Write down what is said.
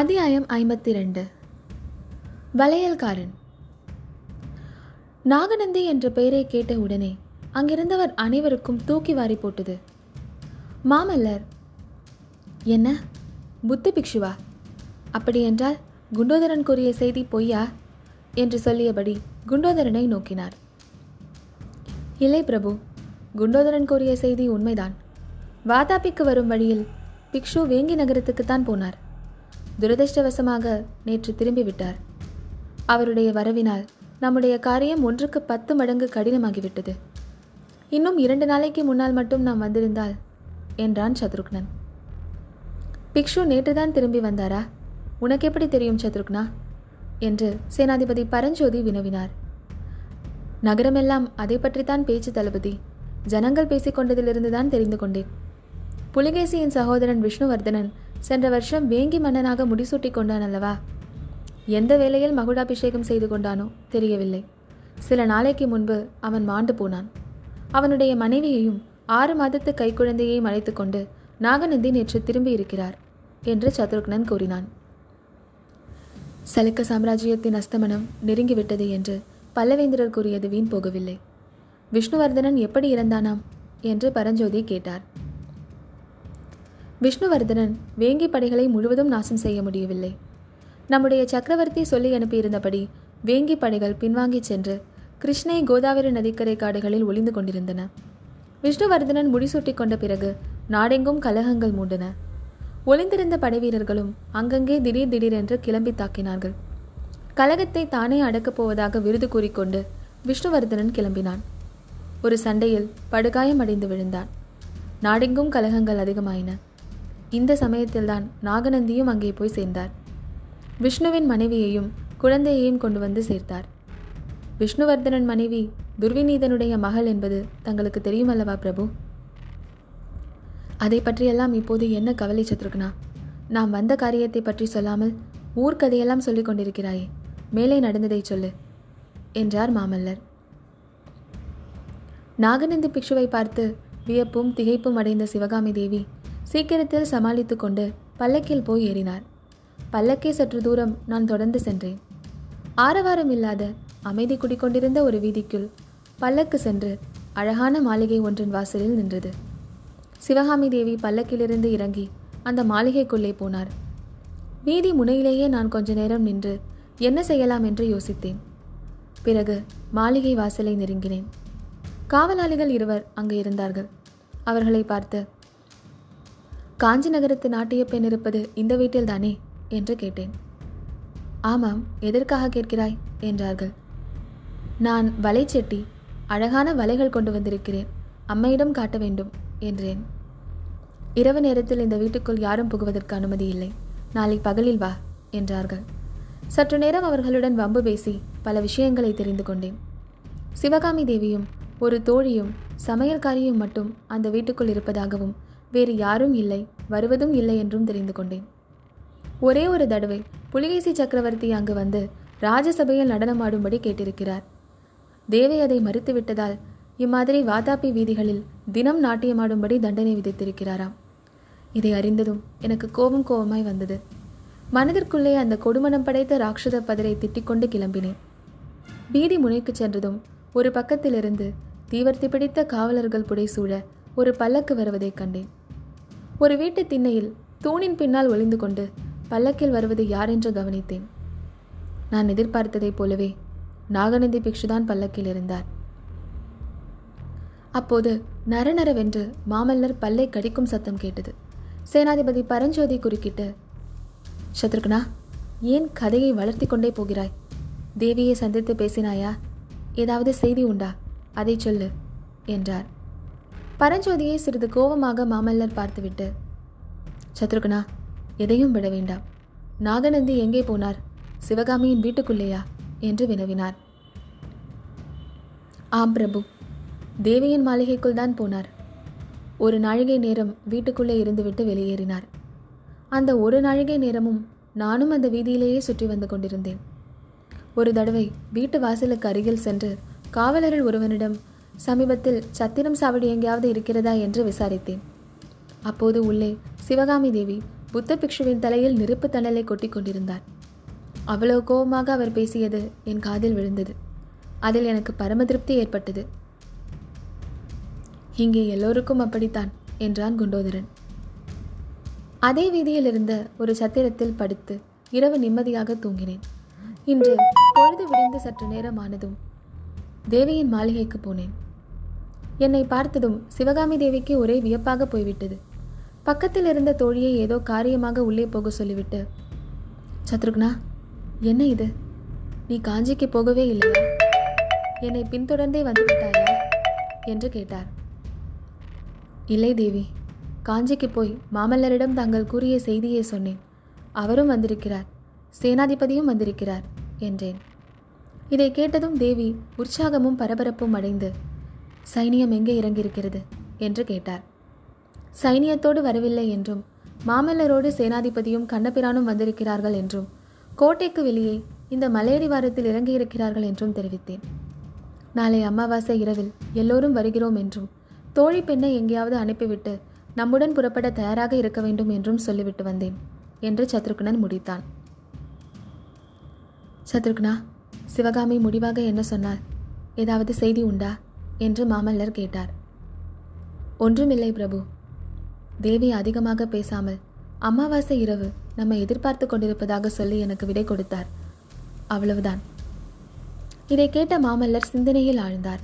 அத்தியாயம் 52. வளையல்காரன். நாகநந்தி என்ற பெயரை கேட்ட உடனே அங்கிருந்தவர் அனைவருக்கும் தூக்கி வாரி போட்டது. மாமல்லர் என்ன புத்த பிக்ஷுவா? அப்படியென்றால் குண்டோதரன் கூறிய செய்தி பொய்யா என்று சொல்லியபடி குண்டோதரனை நோக்கினார். இல்லை பிரபு, குண்டோதரன் கூறிய செய்தி உண்மைதான். வாதாபிக்கு வரும் வழியில் பிக்ஷு வேங்கி நகரத்துக்குத்தான் போனார். துரதிருஷ்டவசமாக நேற்று திரும்பிவிட்டார். அவருடைய வரவினால் நம்முடைய காரியம் 1க்கு 10 மடங்கு கடினமாகிவிட்டது. இன்னும் 2 நாளைக்கு முன்னால் மட்டும் நாம் வந்திருந்தால் என்றான் சத்ருக்னன். பிக்ஷு நேற்று தான் திரும்பி வந்தாரா? உனக்கு எப்படி தெரியும் சத்ருக்னா என்று சேனாதிபதி பரஞ்சோதி வினவினார். நகரமெல்லாம் அதை பற்றித்தான் பேச்சு தளபதி. ஜனங்கள் பேசிக்கொண்டதிலிருந்து தான் தெரிந்து கொண்டேன். புலிகேசியின் சகோதரன் விஷ்ணுவர்தனன் சென்ற வருஷம் வேங்கி மன்னனாக முடிசூட்டி கொண்டான் அல்லவா? எந்த வேளையில் மகுடாபிஷேகம் செய்து கொண்டானோ தெரியவில்லை. சில நாளைக்கு முன்பு அவன் மாண்டு போனான். அவனுடைய மனைவியையும் 6 மாதத்து கைக்குழந்தையையும் அழைத்து கொண்டு நாகநந்தி நேற்று திரும்பியிருக்கிறார் என்று சத்ருக்னன் கூறினான். சலுக்க சாம்ராஜ்யத்தின் அஸ்தமனம் நெருங்கிவிட்டது என்று பல்லவேந்திரர் கூறியது வீண் போகவில்லை. விஷ்ணுவர்தனன் எப்படி இறந்தானாம் என்று பரஞ்சோதி கேட்டார். விஷ்ணுவர்தனன் வேங்கி படைகளை முழுவதும் நாசம் செய்ய முடியவில்லை. நம்முடைய சக்கரவர்த்தி சொல்லி அனுப்பியிருந்தபடி வேங்கி படைகள் பின்வாங்கி சென்று கிருஷ்ணை கோதாவரி நதிக்கரை காடுகளில் ஒளிந்து கொண்டிருந்தன. விஷ்ணுவர்தனன் முடிசூட்டி கொண்ட பிறகு நாடெங்கும் கலகங்கள் மூண்டன. ஒளிந்திருந்த படைவீரர்களும் அங்கங்கே திடீர் திடீரென்று கிளம்பி தாக்கினார்கள். கலகத்தை தானே அடக்கப் போவதாக விருது கூறிக்கொண்டு விஷ்ணுவர்தனன் கிளம்பினான். ஒரு சண்டையில் படுகாயம் அடைந்து விழுந்தான். நாடெங்கும் கலகங்கள் அதிகமாயின. இந்த சமயத்தில்தான் நாகநந்தியும் அங்கே போய் சேர்ந்தார். விஷ்ணுவின் மனைவியையும் குழந்தையையும் கொண்டு வந்து சேர்த்தார். விஷ்ணுவர்தனன் மனைவி துர்விநீதனுடைய மகள் என்பது தங்களுக்கு தெரியுமல்லவா பிரபு? அதை பற்றியெல்லாம் இப்போது என்ன கவலை சத்ருக்னா? நாம் வந்த காரியத்தை பற்றி சொல்லாமல் ஊர்க்கதையெல்லாம் சொல்லிக் கொண்டிருக்கிறாயே, மேலே நடந்ததை சொல்லு என்றார் மாமல்லர். நாகநந்தி பிக்ஷுவை பார்த்து வியப்பும் திகைப்பும் அடைந்த சிவகாமி தேவி சீக்கிரத்தில் சமாளித்து கொண்டு பல்லக்கில் போய் ஏறினார். பல்லக்கை சற்று தூரம் நான் தொடர்ந்து சென்றேன். ஆரவாரம் இல்லாத அமைதி குடிக்கொண்டிருந்த ஒரு வீதிக்குள் பல்லக்கு சென்று அழகான மாளிகை ஒன்றின் வாசலில் நின்றது. சிவகாமி தேவி பல்லக்கிலிருந்து இறங்கி அந்த மாளிகைக்குள்ளே போனார். வீதி முனையிலேயே நான் கொஞ்ச நேரம் நின்று என்ன செய்யலாம் என்று யோசித்தேன். பிறகு மாளிகை வாசலை நெருங்கினேன். காவலாளிகள் 2 அங்கு இருந்தார்கள். அவர்களை பார்த்து, காஞ்சி நகரத்து நாட்டிய பெண் இருப்பது இந்த வீட்டில்தானே என்று கேட்டேன். ஆமாம், எதற்காக கேட்கிறாய் என்றார்கள். நான் வலைச்செட்டி, அழகான வலைகள் கொண்டு வந்திருக்கிறேன், அம்மையிடம் காட்ட வேண்டும் என்றேன். இரவு நேரத்தில் இந்த வீட்டுக்குள் யாரும் புகுவதற்கு அனுமதி இல்லை, நாளை பகலில் வா என்றார்கள். சற்று நேரம் அவர்களுடன் வம்பு பேசி பல விஷயங்களை தெரிந்து கொண்டேன். சிவகாமி தேவியும் ஒரு தோழியும் சமையல்காரியும் மட்டும் அந்த வீட்டுக்குள் இருப்பதாகவும் வேறு யாரும் இல்லை, வருவதும் இல்லை என்றும் தெரிந்து கொண்டேன். ஒரே ஒரு தடவை புலிகேசி சக்கரவர்த்தி அங்கு வந்து ராஜசபையில் நடனமாடும்படி கேட்டிருக்கிறார். தேவி அதை மறுத்துவிட்டதால் இம்மாதிரி வாதாபி வீதிகளில் தினம் நாட்டியமாடும்படி தண்டனை விதித்திருக்கிறாராம். இதை அறிந்ததும் எனக்கு கோபமாய் வந்தது. மனதிற்குள்ளே அந்த கொடுமணம் படைத்த ராட்சத பதரை திட்டிக்கொண்டு கிளம்பினேன். வீதி முனைக்கு சென்றதும் ஒரு பக்கத்திலிருந்து தீவர்த்தி பிடித்த காவலர்கள் புடைசூழ ஒரு பல்லக்கு வருவதை கண்டேன். ஒரு வீட்டு திண்ணையில் தூணின் பின்னால் ஒளிந்து கொண்டு பல்லக்கில் வருவது யாரென்று கவனித்தேன். நான் எதிர்பார்த்ததைப் போலவே நாகநந்தி பிக்ஷுதான் பல்லக்கில் இருந்தார். அப்போது நரநரவென்று மாமல்லர் பல்லை கடிக்கும் சத்தம் கேட்டது. சேனாதிபதி பரஞ்சோதி குறுக்கிட்டு, சத்ருக்னா, ஏன் கதையை வளர்த்தி கொண்டே போகிறாய்? தேவியை சந்தித்து பேசினாயா? ஏதாவது செய்தி உண்டா? அதை சொல்லு என்றார். பரஞ்சோதியை சிறிது கோபமாக மாமல்லர் பார்த்துவிட்டு, சத்ருக்னா, எதையும் விட வேண்டாம். நாகநந்தி எங்கே போனார்? சிவகாமியின் வீட்டுக்குள்ளேயா என்று வினவினார். ஆம் பிரபு, தேவியின் மாளிகைக்குள் தான் போனார். ஒரு நாழிகை நேரம் வீட்டுக்குள்ளே இருந்துவிட்டு வெளியேறினார். அந்த ஒரு நாழிகை நேரமும் நானும் அந்த வீதியிலேயே சுற்றி வந்து கொண்டிருந்தேன். ஒரு தடவை வீட்டு வாசலுக்கு அருகில் சென்று காவலரில் ஒருவனிடம் சமீபத்தில் சத்திரம் சாவடி எங்கேயாவது இருக்கிறதா என்று விசாரித்தேன். அப்போது உள்ளே சிவகாமி தேவி புத்த பிக்ஷுவின் தலையில் நெருப்பு தணலை கொட்டி கொண்டிருந்தார். அவ்வளோ கோபமாக அவர் பேசியது என் காதில் விழுந்தது. அதில் எனக்கு பரம திருப்தி ஏற்பட்டது. இங்கே எல்லோருக்கும் அப்படித்தான் என்றான் குண்டோதரன். அதே வீதியில் இருந்த ஒரு சத்திரத்தில் படுத்து இரவு நிம்மதியாக தூங்கினேன். இன்று பொழுது விடிந்து சற்று நேரம் ஆனதும் தேவியின் மாளிகைக்கு போனேன். என்னை பார்த்ததும் சிவகாமி தேவிக்கு ஒரே வியப்பாக போய்விட்டது. பக்கத்தில் இருந்த தோழியை ஏதோ காரியமாக உள்ளே போக சொல்லிவிட்டு, சத்ருக்னா, என்ன இது, நீ காஞ்சிக்கு போகவே இல்லையா, என்னை பின்தொடர்ந்தே வந்துவிட்டாயா என்று கேட்டார். இல்லை தேவி, காஞ்சிக்கு போய் மாமல்லரிடம் தாங்கள் கூறிய செய்தியை சொன்னேன். அவரும் வந்திருக்கிறார், சேனாதிபதியும் வந்திருக்கிறார் என்றேன். இதை கேட்டதும் தேவி உற்சாகமும் பரபரப்பும் அடைந்து, சைனியம் எங்கே இறங்கியிருக்கிறது என்று கேட்டார். சைனியத்தோடு வரவில்லை என்றும் மாமல்லரோடு சேனாதிபதியும் கண்ணபிரானும் வந்திருக்கிறார்கள் என்றும் கோட்டைக்கு வெளியே இந்த மலையடி வாரத்தில் இறங்கியிருக்கிறார்கள் என்றும் தெரிவித்தேன். நாளை அமாவாசை இரவில் எல்லோரும் வருகிறோம் என்றும் தோழி பெண்ணை எங்கேயாவது அனுப்பிவிட்டு நம்முடன் புறப்பட தயாராக இருக்க வேண்டும் என்றும் சொல்லிவிட்டு வந்தேன் என்று சத்ருக்னன் முடித்தான். சத்ருக்னா, சிவகாமி முடிவாக என்ன சொன்னார்? ஏதாவது செய்தி உண்டா என்று மாமல்லர் கேட்டார். ஒன்றுமில்லை பிரபு, தேவி அதிகமாக பேசாமல் அமாவாசை இரவு நம்ம எதிர்பார்த்து கொண்டிருப்பதாக சொல்லி எனக்கு விடை கொடுத்தார், அவ்வளவுதான். இதை கேட்ட மாமல்லர் சிந்தனையில் ஆழ்ந்தார்.